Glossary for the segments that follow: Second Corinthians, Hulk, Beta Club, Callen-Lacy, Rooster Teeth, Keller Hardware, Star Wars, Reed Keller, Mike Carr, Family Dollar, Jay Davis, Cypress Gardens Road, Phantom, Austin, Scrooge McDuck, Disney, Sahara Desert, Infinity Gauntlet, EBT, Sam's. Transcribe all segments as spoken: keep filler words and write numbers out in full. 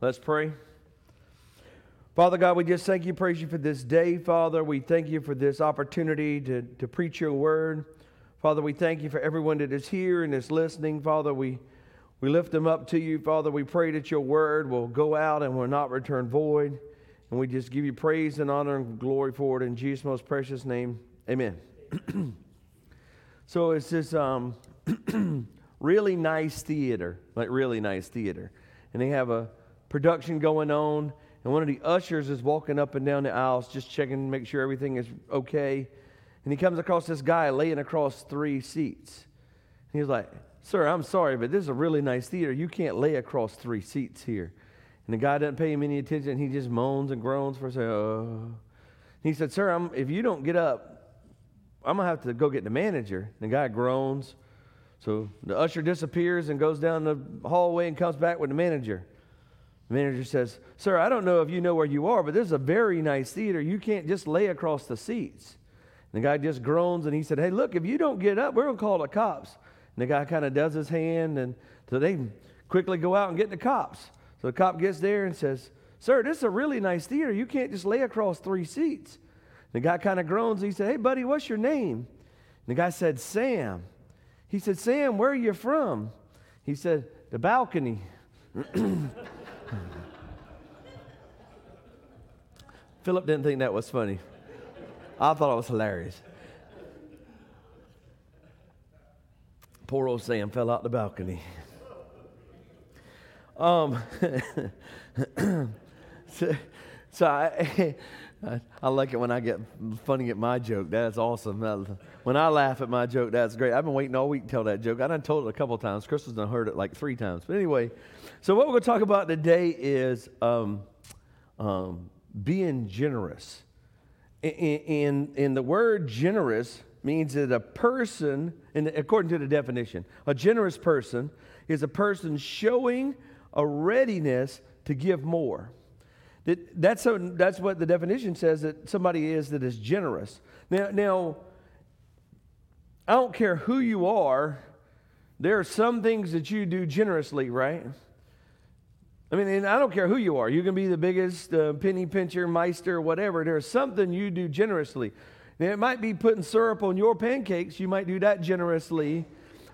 Let's pray. Father God, we just thank you, praise you for this day. Father, we thank you for this opportunity to, to preach your word. Father, we thank you for everyone that is here and is listening. Father, we, we lift them up to you. Father, we pray that your word will go out and will not return void. And we just give you praise and honor and glory for it in Jesus' most precious name. Amen. So it's this um, really nice theater, like really nice theater. And they have a production going on. And one of the ushers is walking up and down the aisles, just checking to make sure everything is okay. And he comes across this guy laying across three seats. And he's like, "Sir, I'm sorry, but this is a really nice theater. You can't lay across three seats here." And the guy doesn't pay him any attention. He just moans and groans for a second. Oh. He said, "Sir, I'm, if you don't get up, I'm going to have to go get the manager." And the guy groans. So the usher disappears and goes down the hallway and comes back with the manager. The manager says, "Sir, I don't know if you know where you are, but this is a very nice theater. You can't just lay across the seats." And the guy just groans and he said, "Hey, look, if you don't get up, we're going to call the cops." And the guy kind of does his hand, and so they quickly go out and get the cops. So the cop gets there and says, "Sir, this is a really nice theater. You can't just lay across three seats." The guy kind of groans. He said, "Hey, buddy, what's your name?" And the guy said, "Sam." He said, "Sam, where are you from?" He said, "The balcony." Philip didn't think that was funny. I thought it was hilarious. Poor old Sam fell out the balcony. Um, so, so I, I, I like it when I get funny at my joke. That's awesome. That, when I laugh at my joke, that's great. I've been waiting all week to tell that joke. I done told it a couple times. Crystal's done heard it like three times. But anyway, so what we're going to talk about today is um, um, being generous. And, and the word generous means that a person, and according to the definition, a generous person is a person showing a readiness to give more. That, that's, a, that's what the definition says that somebody is that is generous. Now, now, I don't care who you are, there are some things that you do generously, right? I mean, and I don't care who you are. You can be the biggest uh, penny pincher, meister, whatever. There's something you do generously. Now, it might be putting syrup on your pancakes. You might do that generously.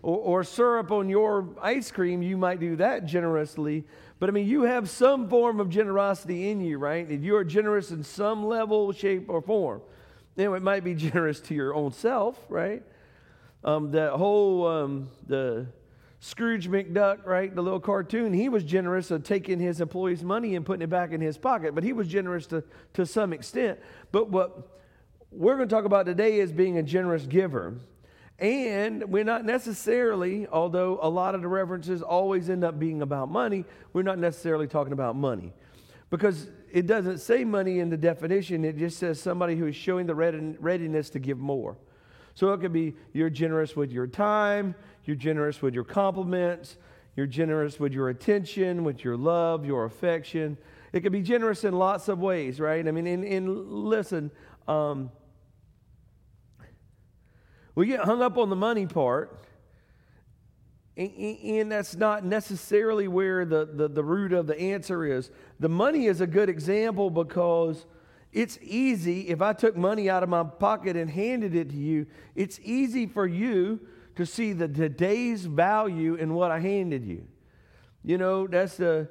Or, or syrup on your ice cream, you might do that generously. But I mean, you have some form of generosity in you, right? If you're generous in some level, shape, or form. Now, it might be generous to your own self, right? Um, the whole, um, the Scrooge McDuck, right? The little cartoon, he was generous of taking his employees' money and putting it back in his pocket, but he was generous to, to some extent. But what we're going to talk about today is being a generous giver. And we're not necessarily, although a lot of the references always end up being about money, we're not necessarily talking about money. Because it doesn't say money in the definition, it just says somebody who is showing the readiness to give more. So it could be you're generous with your time, you're generous with your compliments, you're generous with your attention, with your love, your affection. It could be generous in lots of ways, right? I mean, and, and listen, um, we get hung up on the money part, and, and that's not necessarily where the, the, the root of the answer is. The money is a good example because it's easy, if I took money out of my pocket and handed it to you, it's easy for you to see the today's value in what I handed you. You know, that's the...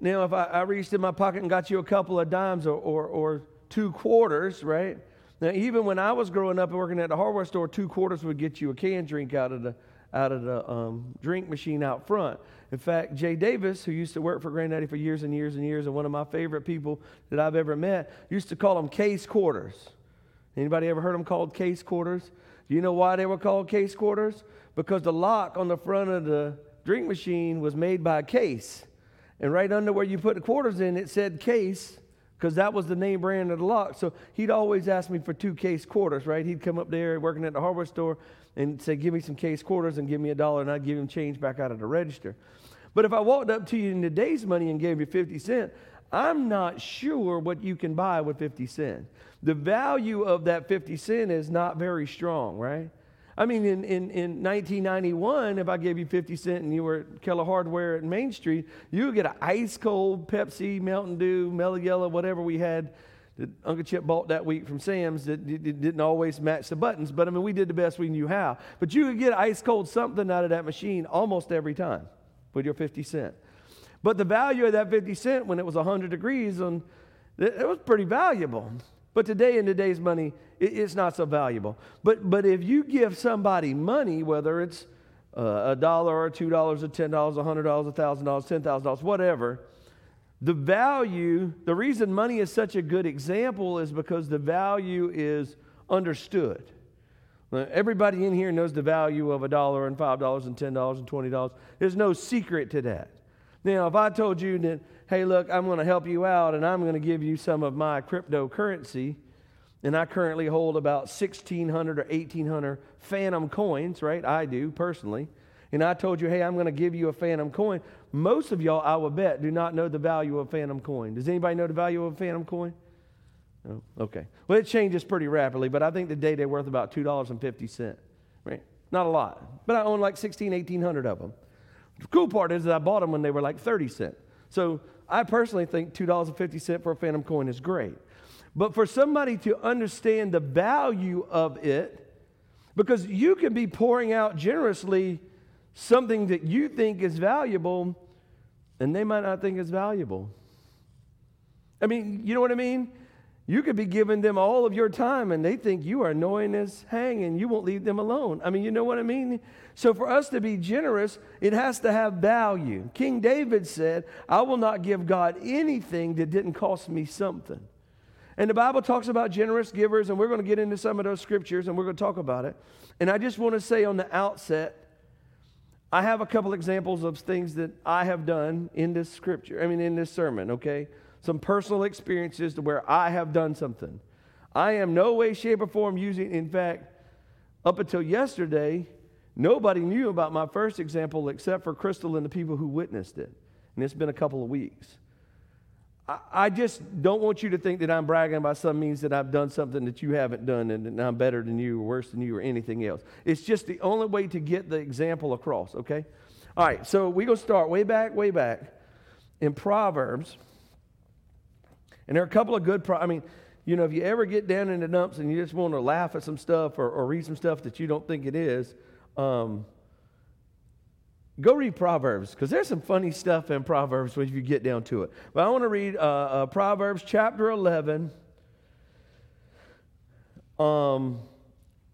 Now, if I, I reached in my pocket and got you a couple of dimes or, or, or two quarters, right? Now, even when I was growing up and working at the hardware store, two quarters would get you a canned drink out of the out of the um, drink machine out front. In fact, Jay Davis, who used to work for Granddaddy for years and years and years, and one of my favorite people that I've ever met, used to call them case quarters. Anybody ever heard them called case quarters? Do you know why they were called case quarters? Because the lock on the front of the drink machine was made by a case. And right under where you put the quarters in, it said case, because that was the name brand of the lock. So he'd always ask me for two case quarters, right? He'd come up there working at the hardware store and say, "Give me some case quarters and give me a dollar," and I'd give him change back out of the register. But if I walked up to you in today's money and gave you fifty cents, I'm not sure what you can buy with fifty cents. The value of that fifty cents is not very strong, right? I mean, in, in, in nineteen ninety-one, if I gave you fifty cents and you were at Keller Hardware at Main Street, you would get an ice cold Pepsi, Mountain Dew, Mellow Yellow, whatever we had that Uncle Chip bought that week from Sam's that it, it didn't always match the buttons. But I mean, we did the best we knew how. But you could get ice cold something out of that machine almost every time with your fifty cent. But the value of that fifty cent when it was one hundred degrees, on, it, it was pretty valuable. But today, in today's money, it's not so valuable. But but if you give somebody money, whether it's a dollar or two dollars or ten dollars, a hundred dollars, a thousand dollars, ten thousand dollars, whatever, the value, the reason money is such a good example is because the value is understood. Everybody in here knows the value of a dollar and five dollars and ten dollars and twenty dollars. There's no secret to that. Now, if I told you that, hey, look, I'm going to help you out, and I'm going to give you some of my cryptocurrency, and I currently hold about sixteen hundred or eighteen hundred Phantom coins, right? I do, personally. And I told you, hey, I'm going to give you a Phantom coin. Most of y'all, I would bet, do not know the value of a Phantom coin. Does anybody know the value of a Phantom coin? No? Okay. Well, it changes pretty rapidly, but I think today they're worth about two dollars and fifty cents, right? Not a lot. But I own like sixteen hundred, eighteen hundred of them. The cool part is that I bought them when they were like thirty cents. So I personally think two dollars and fifty cents for a Phantom coin is great. But for somebody to understand the value of it, because you can be pouring out generously something that you think is valuable, and they might not think is valuable. I mean, you know what I mean? You could be giving them all of your time, and they think you are annoying as hang, and you won't leave them alone. I mean, you know what I mean? So for us to be generous, it has to have value. King David said, I will not give God anything that didn't cost me something. And the Bible talks about generous givers, and we're going to get into some of those scriptures, and we're going to talk about it. And I just want to say on the outset, I have a couple examples of things that I have done in this scripture, I mean, in this sermon, okay? Some personal experiences to where I have done something. I am no way, shape, or form using, in fact, up until yesterday, nobody knew about my first example except for Crystal and the people who witnessed it. And it's been a couple of weeks. I, I just don't want you to think that I'm bragging by some means that I've done something that you haven't done and that I'm better than you or worse than you or anything else. It's just the only way to get the example across, okay? All right, so we're going to start way back, way back in Proverbs. And there are a couple of good, pro- I mean, you know, if you ever get down in the dumps and you just want to laugh at some stuff or, or read some stuff that you don't think it is, Um, go read Proverbs, because there's some funny stuff in Proverbs when you get down to it. But I want to read uh, uh, Proverbs chapter eleven, um,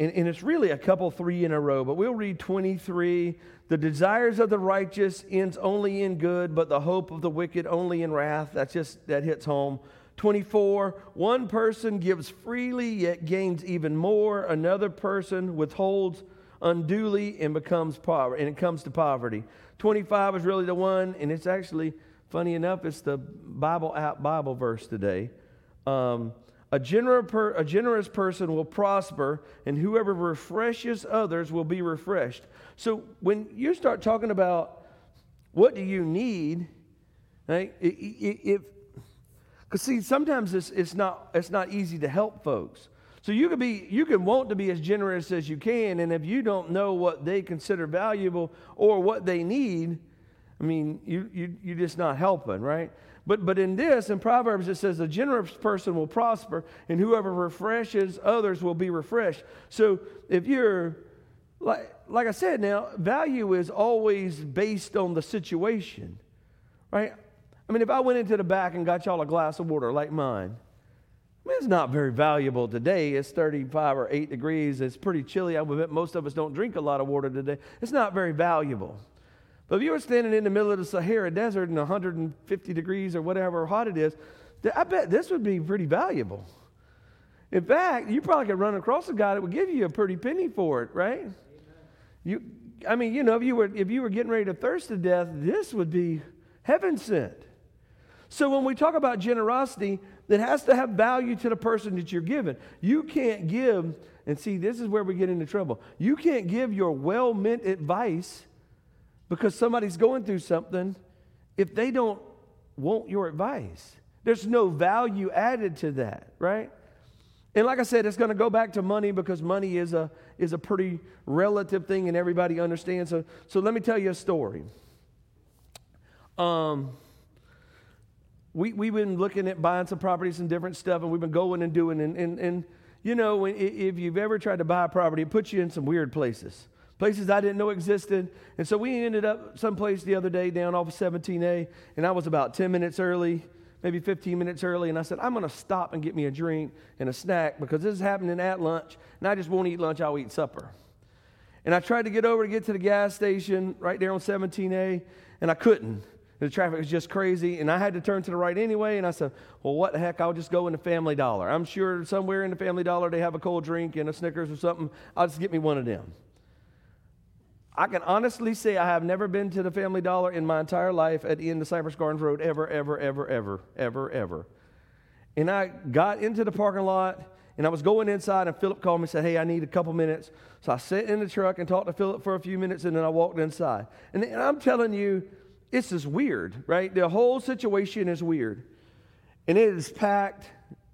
and, and it's really a couple three in a row, but we'll read twenty-three. The desires of the righteous ends only in good, but the hope of the wicked only in wrath. That's just, that hits home. twenty-four, one person gives freely, yet gains even more. Another person withholds unduly and becomes poverty, and it comes to poverty. twenty-five is really the one, and it's actually, funny enough, it's the Bible app Bible verse today. Um, a, generous per, a generous person will prosper, and whoever refreshes others will be refreshed. So when you start talking about what do you need, right? If, because see, sometimes it's it's not it's not easy to help folks. So you can be, you can want to be as generous as you can, and if you don't know what they consider valuable or what they need, I mean, you you you're just not helping, right? But but in this, in Proverbs, it says a generous person will prosper, and whoever refreshes others will be refreshed. So if you're like like I said, now value is always based on the situation, right? I mean, if I went into the back and got y'all a glass of water like mine, I mean, it's not very valuable today. It's thirty-five or eight degrees. It's pretty chilly. I would bet most of us don't drink a lot of water today. It's not very valuable. But if you were standing in the middle of the Sahara Desert and one hundred fifty degrees or whatever hot it is, I bet this would be pretty valuable. In fact, you probably could run across a guy that would give you a pretty penny for it, right? Amen. You, I mean, you know, if you were if you were getting ready to thirst to death, this would be heaven sent. So when we talk about generosity, that has to have value to the person that you're giving. You can't give, and see, this is where we get into trouble. You can't give your well-meant advice because somebody's going through something if they don't want your advice. There's no value added to that, right? And like I said, it's going to go back to money because money is a is a pretty relative thing and everybody understands. So, so let me tell you a story. Um, we, we've been looking at buying some properties and different stuff, and we've been going and doing. And, and, and you know, when, if you've ever tried to buy a property, it puts you in some weird places. Places I didn't know existed. And so we ended up someplace the other day down off of seventeen A, and I was about ten minutes early, maybe fifteen minutes early, and I said, I'm going to stop and get me a drink and a snack because this is happening at lunch, and I just won't eat lunch, I'll eat supper. And I tried to get over to get to the gas station right there on seventeen A, and I couldn't. The traffic was just crazy, and I had to turn to the right anyway, and I said, well, what the heck, I'll just go into Family Dollar. I'm sure somewhere in the Family Dollar they have a cold drink and a Snickers or something. I'll just get me one of them. I can honestly say I have never been to the Family Dollar in my entire life at the end of Cypress Gardens Road, ever, ever, ever, ever, ever, ever. And I got into the parking lot, and I was going inside, and Philip called me and said, hey, I need a couple minutes. So I sat in the truck and talked to Philip for a few minutes, and then I walked inside. And, and I'm telling you, this is weird, right? The whole situation is weird. And it is packed,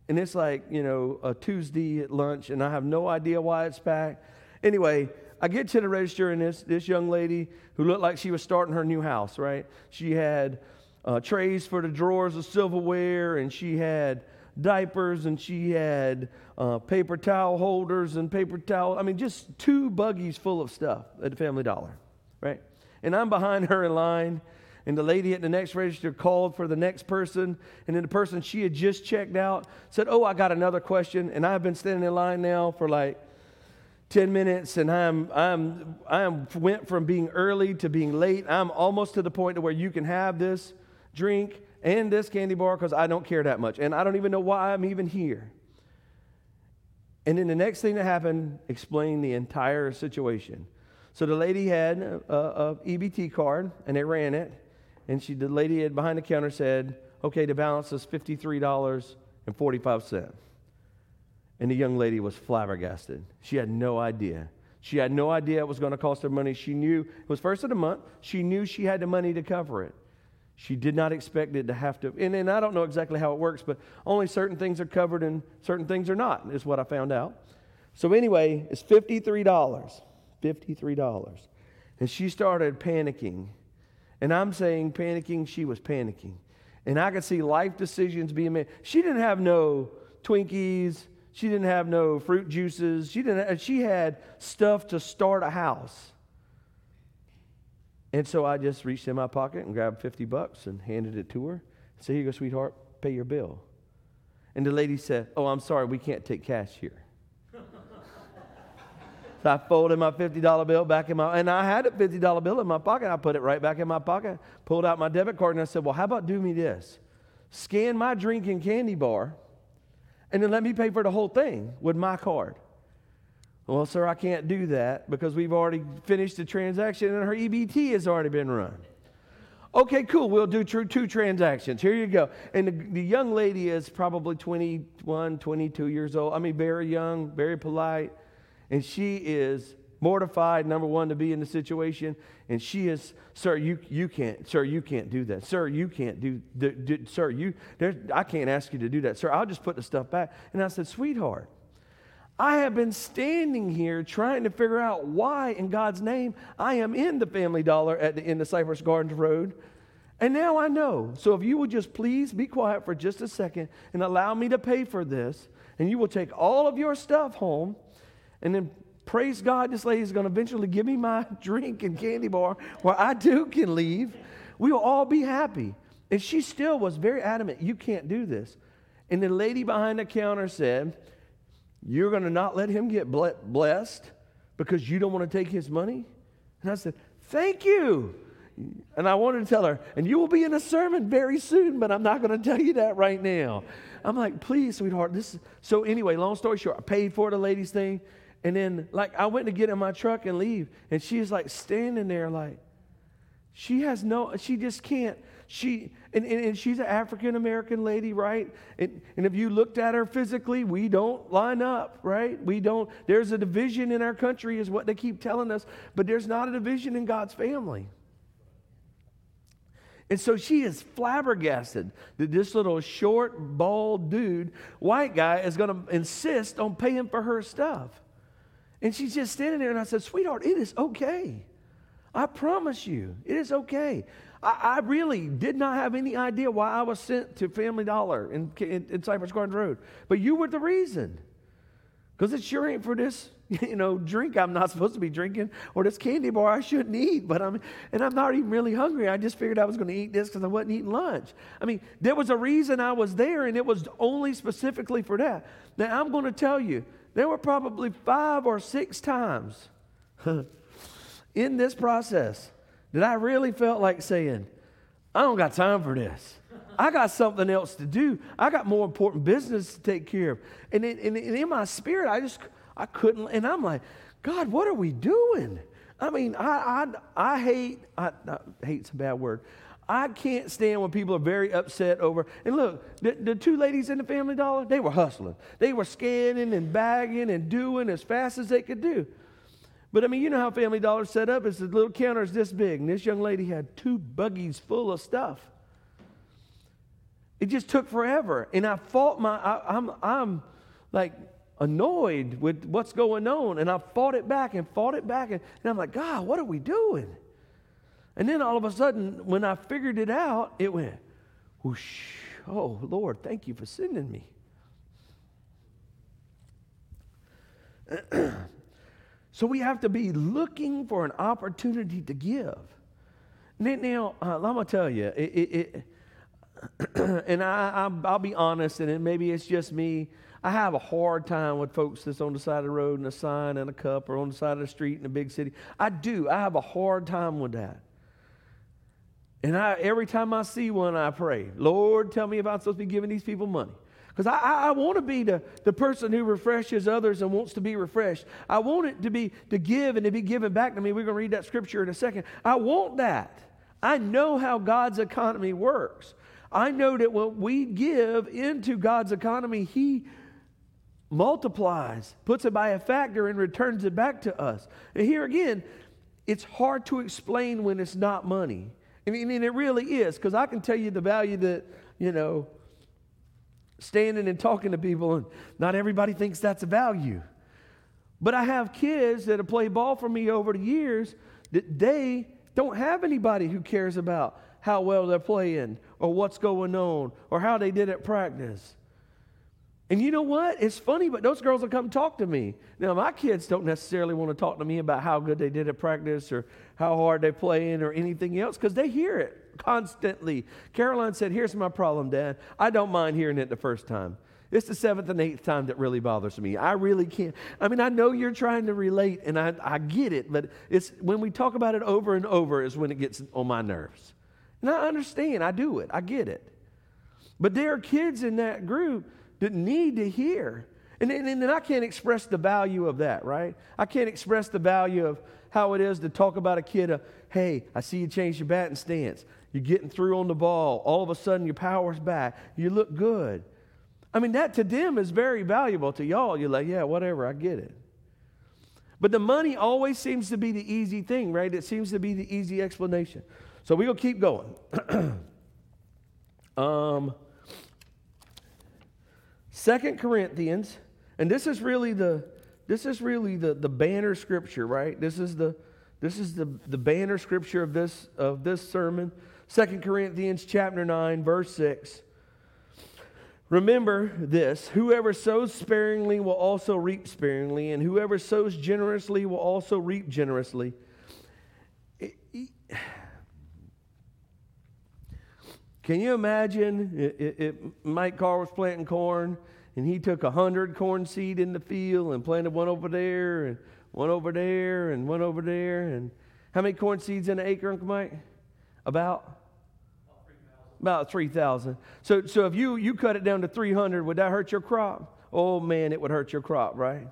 and it's like, you know, a Tuesday at lunch, and I have no idea why it's packed. Anyway, I get to the register, and this, this young lady who looked like she was starting her new house, right? She had uh, trays for the drawers of silverware, and she had diapers, and she had uh, paper towel holders and paper towel. I mean, just two buggies full of stuff at the Family Dollar, right? And I'm behind her in line, and the lady at the next register called for the next person, and then the person she had just checked out said, oh, I got another question, and I've been standing in line now for like ten minutes, and I'm I'm I'm went from being early to being late. I'm almost to the point to where you can have this drink and this candy bar because I don't care that much, and I don't even know why I'm even here. And then the next thing that happened explained the entire situation. So the lady had a, a E B T card, and they ran it, and she the lady behind the counter said, "Okay, the balance is fifty-three dollars and forty-five cents." And the young lady was flabbergasted. She had no idea. She had no idea it was going to cost her money. She knew it was first of the month. She knew she had the money to cover it. She did not expect it to have to. And, and I don't know exactly how it works, but only certain things are covered and certain things are not, is what I found out. So anyway, it's fifty-three dollars. fifty-three dollars. And she started panicking. And I'm saying panicking, she was panicking. And I could see life decisions being made. She didn't have no Twinkies. She didn't have no fruit juices. She didn't have, she had stuff to start a house. And so I just reached in my pocket and grabbed fifty bucks and handed it to her. I said, here you go, sweetheart, pay your bill. And the lady said, oh, I'm sorry, we can't take cash here. So I folded my fifty dollar bill back in my, and I had a fifty dollar bill in my pocket. I put it right back in my pocket, pulled out my debit card, and I said, well, how about do me this? Scan my drink and candy bar, and then let me pay for the whole thing with my card. Well, sir, I can't do that because we've already finished the transaction and her E B T has already been run. Okay, cool. We'll do two transactions. Here you go. And the, the young lady is probably twenty-one, twenty-two years old. I mean, very young, very polite. And she is mortified, number one, to be in the situation. And she is, sir, you you can't, sir, you can't do that. Sir, you can't do, do, do sir, you, there, I can't ask you to do that. Sir, I'll just put the stuff back. And I said, sweetheart, I have been standing here trying to figure out why in God's name I am in the Family Dollar at the end of Cypress Gardens Road. And now I know. So if you would just please be quiet for just a second and allow me to pay for this, and you will take all of your stuff home, and then praise God, this lady is going to eventually give me my drink and candy bar where I too can leave. We will all be happy. And she still was very adamant, you can't do this. And the lady behind the counter said, you're going to not let him get blessed because you don't want to take his money? And I said, thank you. And I wanted to tell her, and you will be in a sermon very soon, but I'm not going to tell you that right now. I'm like, please, sweetheart. This is... So anyway, long story short, I paid for the lady's thing. And then, like, I went to get in my truck and leave, and she's, like, standing there, like, she has no, she just can't, she, and, and, and she's an African-American lady, right? And, and if you looked at her physically, we don't line up, right? We don't, there's a division in our country is what they keep telling us, but there's not a division in God's family. And so she is flabbergasted that this little short, bald dude, white guy is going to insist on paying for her stuff. And she's just standing there, and I said, sweetheart, it is okay. I promise you, it is okay. I, I really did not have any idea why I was sent to Family Dollar in, in, in Cypress Gardens Road, but you were the reason. Because it sure ain't for this, you know, drink I'm not supposed to be drinking, or this candy bar I shouldn't eat, but I'm, and I'm not even really hungry. I just figured I was going to eat this because I wasn't eating lunch. I mean, there was a reason I was there, and it was only specifically for that. Now, I'm going to tell you, there were probably five or six times in this process that I really felt like saying, I don't got time for this. I got something else to do. I got more important business to take care of. And, it, and, and in my spirit, I just, I couldn't. And I'm like, God, what are we doing? I mean, I I, I hate, I, I hate's a bad word. I can't stand when people are very upset over, and look, the, the two ladies in the Family Dollar, they were hustling. They were scanning and bagging and doing as fast as they could do. But I mean, you know how Family Dollar's set up. It's the little counter is this big, and this young lady had two buggies full of stuff. It just took forever, and I fought my, I, I'm, I'm like annoyed with what's going on, and I fought it back and fought it back, and, and I'm like, God, what are we doing? And then all of a sudden, when I figured it out, it went, whoosh, oh, Lord, thank you for sending me. So we have to be looking for an opportunity to give. Now, uh, I'm going to tell you, it, it, it and I, I, I'll be honest, and it, maybe it's just me. I have a hard time with folks that's on the side of the road and a sign and a cup, or on the side of the street in a big city. I do. I have a hard time with that. And I, every time I see one, I pray, Lord, tell me if I'm supposed to be giving these people money. Because I, I, I want to be the, the person who refreshes others and wants to be refreshed. I want it to be to give and to be given back to me. We're going to read that scripture in a second. I want that. I know how God's economy works. I know that when we give into God's economy, He multiplies, puts it by a factor, and returns it back to us. And here again, it's hard to explain when it's not money. I mean, and it really is, because I can tell you the value that, you know, standing and talking to people, and not everybody thinks that's a value. But I have kids that have played ball for me over the years that they don't have anybody who cares about how well they're playing, or what's going on, or how they did at practice. And you know what? It's funny, but those girls will come talk to me. Now, my kids don't necessarily want to talk to me about how good they did at practice, or how hard they're playing, or anything else, because they hear it constantly. Caroline said, here's my problem, Dad. I don't mind hearing it the first time. It's the seventh and eighth time that really bothers me. I really can't. I mean, I know you're trying to relate, and I, I get it, but it's when we talk about it over and over is when it gets on my nerves. And I understand. I do it. I get it. But there are kids in that group that need to hear. And then and, and I can't express the value of that, right? I can't express the value of how it is to talk about a kid of, hey, I see you change your batting stance. You're getting through on the ball. All of a sudden, your power's back. You look good. I mean, that to them is very valuable. To y'all, you're like, yeah, whatever, I get it. But the money always seems to be the easy thing, right? It seems to be the easy explanation. So we're going to keep going. um, Second Corinthians, and this is really the this is really the, the banner scripture, right? This is the this is the, the banner scripture of this of this sermon. Second Corinthians chapter nine, verse six. Remember this, whoever sows sparingly will also reap sparingly, and whoever sows generously will also reap generously. It, it, Can you imagine it, it, it, Mike Carr was planting corn, and he took a hundred corn seed in the field and planted one over there and one over there and one over there. And how many corn seeds in an acre, Uncle Mike? About? About three thousand. So so if you, you cut it down to three hundred, would that hurt your crop? Oh, man, it would hurt your crop, right?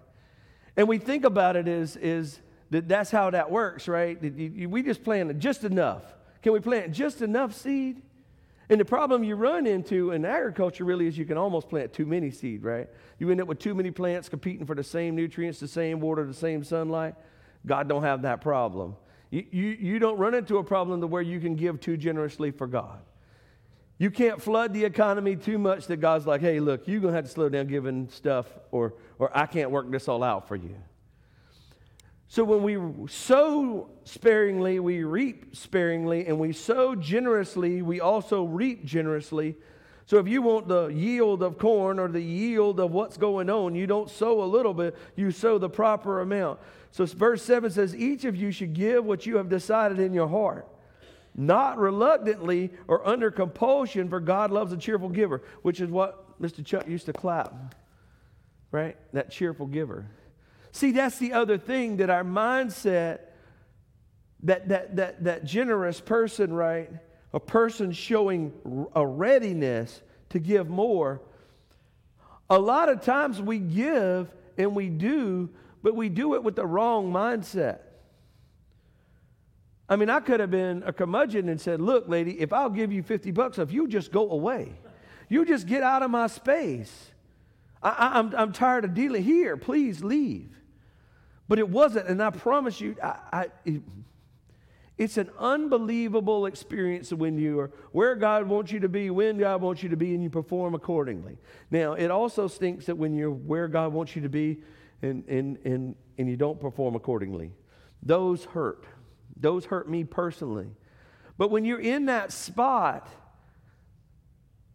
And we think about it is, is that that's how that works, right? We just planted just enough. Can we plant just enough seed? And the problem you run into in agriculture really is you can almost plant too many seed, right? You end up with too many plants competing for the same nutrients, the same water, the same sunlight. God don't have that problem. You, you, you don't run into a problem to where you can give too generously for God. You can't flood the economy too much that God's like, hey, look, you're going to have to slow down giving stuff or, or I can't work this all out for you. So when we sow sparingly, we reap sparingly, and we sow generously, we also reap generously. So if you want the yield of corn or the yield of what's going on, you don't sow a little bit, you sow the proper amount. So verse seven says, each of you should give what you have decided in your heart, not reluctantly or under compulsion, for God loves a cheerful giver, which is what Mister Chuck used to clap, right? That cheerful giver. See, that's the other thing, that our mindset, that that that that generous person, right? A person showing a readiness to give more. A lot of times we give and we do, but we do it with the wrong mindset. I mean, I could have been a curmudgeon and said, look, lady, if I'll give you fifty bucks, if you just go away, you just get out of my space. I, I, I'm, I'm tired of dealing here. Please leave. But it wasn't, and I promise you, I... I it, It's an unbelievable experience when you are where God wants you to be, when God wants you to be, and you perform accordingly. Now, it also stinks that when you're where God wants you to be and and and, and you don't perform accordingly. Those hurt. Those hurt me personally. But when you're in that spot,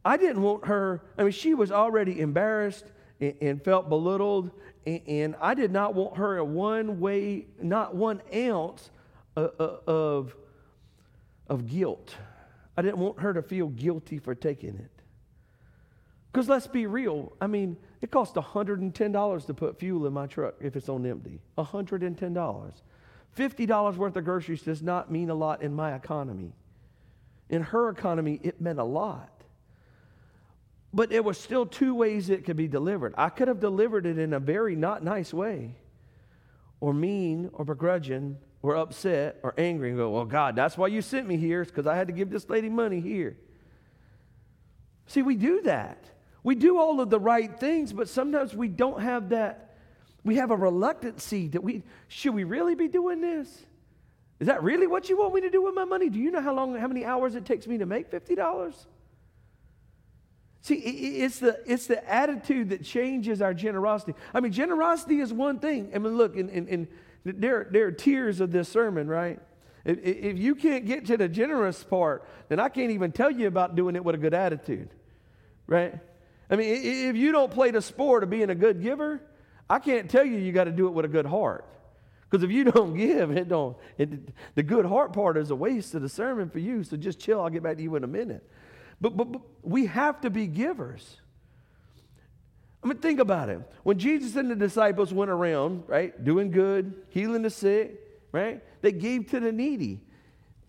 I didn't want her. I mean, she was already embarrassed and, and felt belittled, and, and I did not want her a one way, not one ounce Of, of guilt. I didn't want her to feel guilty for taking it. Because let's be real. I mean, it costs one hundred ten dollars to put fuel in my truck if it's on empty. one hundred ten dollars. fifty dollars worth of groceries does not mean a lot in my economy. In her economy, it meant a lot. But there were still two ways it could be delivered. I could have delivered it in a very not nice way, or mean, or begrudging, or upset or angry and go, well, God, that's why you sent me here, because I had to give this lady money here. See, we do that. We do all of the right things, but sometimes we don't have that. We have a reluctancy that we, should we really be doing this? Is that really what you want me to do with my money? Do you know how long, how many hours it takes me to make fifty dollars? See, it's the it's the attitude that changes our generosity. I mean, generosity is one thing. I mean, look, in in, in There, there are tiers of this sermon, right? If, if you can't get to the generous part, then I can't even tell you about doing it with a good attitude, right? I mean, if you don't play the sport of being a good giver, I can't tell you you got to do it with a good heart. Because if you don't give, it don't. It, the good heart part is a waste of the sermon for you, so just chill. I'll get back to you in a minute. But, but, but we have to be givers. I mean, think about it. When Jesus and the disciples went around, right, doing good, healing the sick, right, they gave to the needy.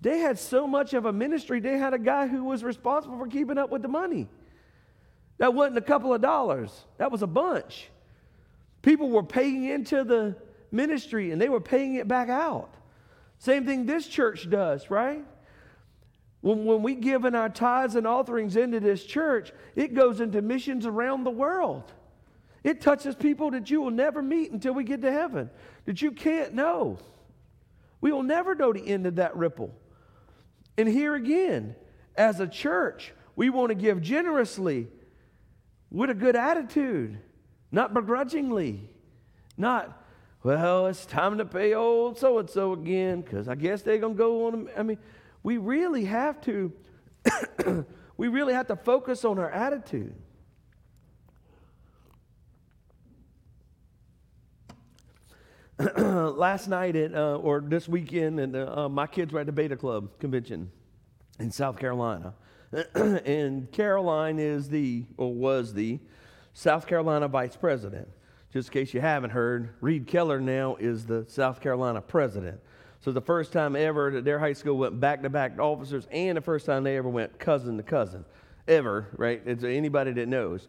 They had so much of a ministry, they had a guy who was responsible for keeping up with the money. That wasn't a couple of dollars. That was a bunch. People were paying into the ministry, and they were paying it back out. Same thing this church does, right? When, when we give in our tithes and offerings into this church, it goes into missions around the world. It touches people that you will never meet until we get to heaven, that you can't know. We will never know the end of that ripple. And here again, as a church, we want to give generously with a good attitude, not begrudgingly, not, well, it's time to pay old so-and-so again because I guess they're going to go on. I mean, we really have to, we really have to focus on our attitude. Last night at, uh, or this weekend, and uh, my kids were at the Beta Club convention in South Carolina, and Caroline is the, or was the, South Carolina vice president. Just in case you haven't heard, Reed Keller now is the South Carolina president. So the first time ever that their high school went back-to-back to officers, and the first time they ever went cousin to cousin, ever, right? It's anybody that knows.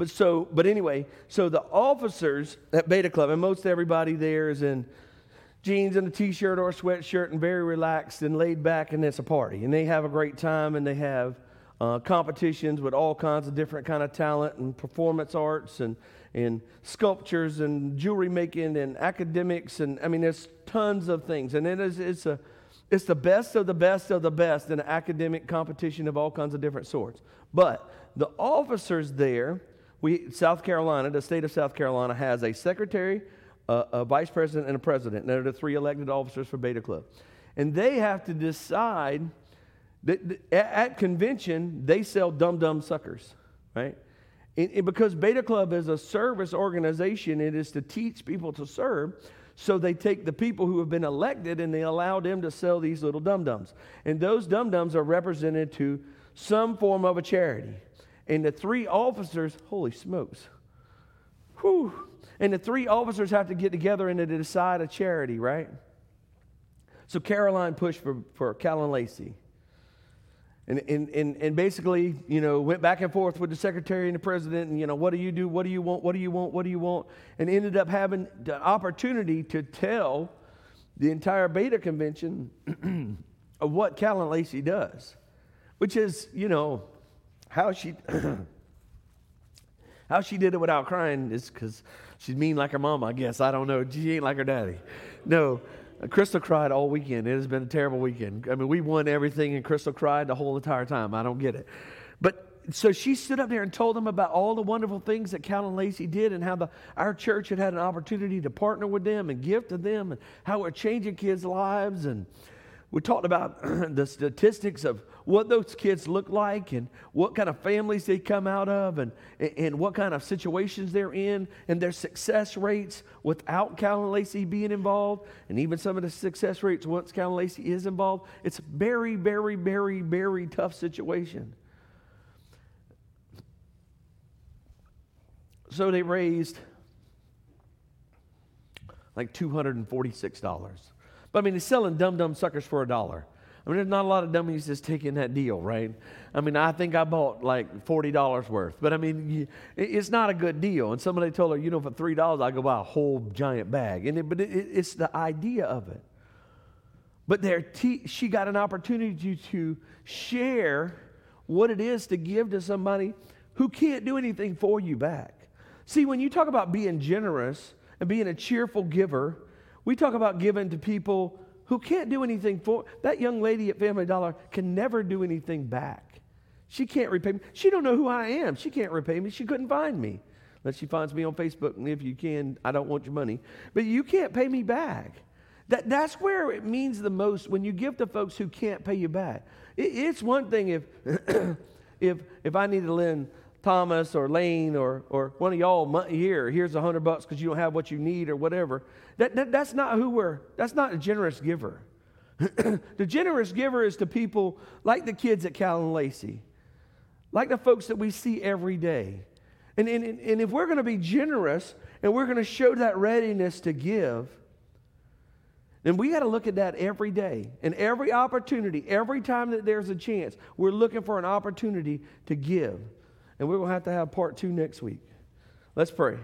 But so, but anyway, so the officers at Beta Club, and most everybody there is in jeans and a t-shirt or a sweatshirt and very relaxed and laid back, and it's a party. And they have a great time, and they have uh, competitions with all kinds of different kind of talent and performance arts and and sculptures and jewelry making and academics, and I mean there's tons of things, and it is it's a it's the best of the best of the best in academic competition of all kinds of different sorts. But the officers there, we South Carolina, the state of South Carolina has a secretary, uh, a vice president, and a president. And they're the three elected officers for Beta Club, and they have to decide. That at convention they sell dumb dumb suckers, right? And, and because Beta Club is a service organization, it is to teach people to serve. So they take the people who have been elected and they allow them to sell these little dum-dums. And those dum-dums are represented to some form of a charity. And the three officers, holy smokes, whew. And the three officers have to get together and to decide a charity, right? So Caroline pushed for, for Callen-Lacy. And, and and and basically, you know, went back and forth with the secretary and the president, and you know, what do you do? What do you want? What do you want? What do you want? And ended up having the opportunity to tell the entire Beta convention of what Callen-Lacy does, which is, you know, how she how she did it without crying is because she's mean like her mom, I guess. I don't know. She ain't like her daddy. No. Crystal cried all weekend. It has been a terrible weekend. I mean, we won everything, and Crystal cried the whole entire time. I don't get it. But so she stood up there and told them about all the wonderful things that Callen-Lacy did and how the our church had had an opportunity to partner with them and give to them and how we're changing kids' lives. And we talked about the statistics of what those kids look like and what kind of families they come out of and, and what kind of situations they're in and their success rates without Callen-Lacy being involved, and even some of the success rates once Callen-Lacy is involved. It's a very, very, very, very tough situation. So they raised like two hundred forty-six dollars. But I mean, they're selling dum-dum suckers for a dollar. I mean, there's not a lot of dummies that's taking that deal, right? I mean, I think I bought like forty dollars worth. But I mean, it's not a good deal. And somebody told her, you know, for three dollars, I go buy a whole giant bag. And it, but it, it's the idea of it. But there, te- she got an opportunity to, to share what it is to give to somebody who can't do anything for you back. See, when you talk about being generous and being a cheerful giver, we talk about giving to people who can't do anything for. That young lady at Family Dollar can never do anything back. She can't repay me. She don't know who I am. She can't repay me. She couldn't find me. Unless she finds me on Facebook, and if you can, I don't want your money. But you can't pay me back. That, that's where it means the most when you give to folks who can't pay you back. It, it's one thing if, if, if I need to lend Thomas or Lane or or one of y'all here, here's a hundred bucks because you don't have what you need or whatever. That, that that's not who we're. That's not a generous giver. The generous giver is to people like the kids at Callen-Lacy, like the folks that we see every day. And and and if we're going to be generous and we're going to show that readiness to give, then we got to look at that every day and every opportunity, every time that there's a chance. We're looking for an opportunity to give. And we're going to have to have part two next week. Let's pray.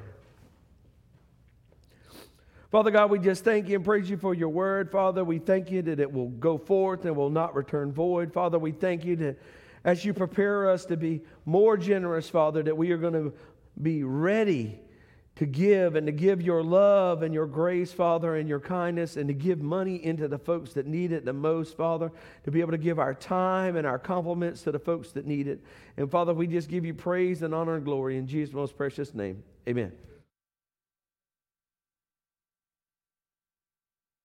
Father God, we just thank you and praise you for your word. Father, we thank you that it will go forth and will not return void. Father, we thank you that as you prepare us to be more generous, Father, that we are going to be ready to give and to give your love and your grace, Father, and your kindness, and to give money into the folks that need it the most, Father, to be able to give our time and our compliments to the folks that need it. And Father, we just give you praise and honor and glory in Jesus' most precious name. Amen.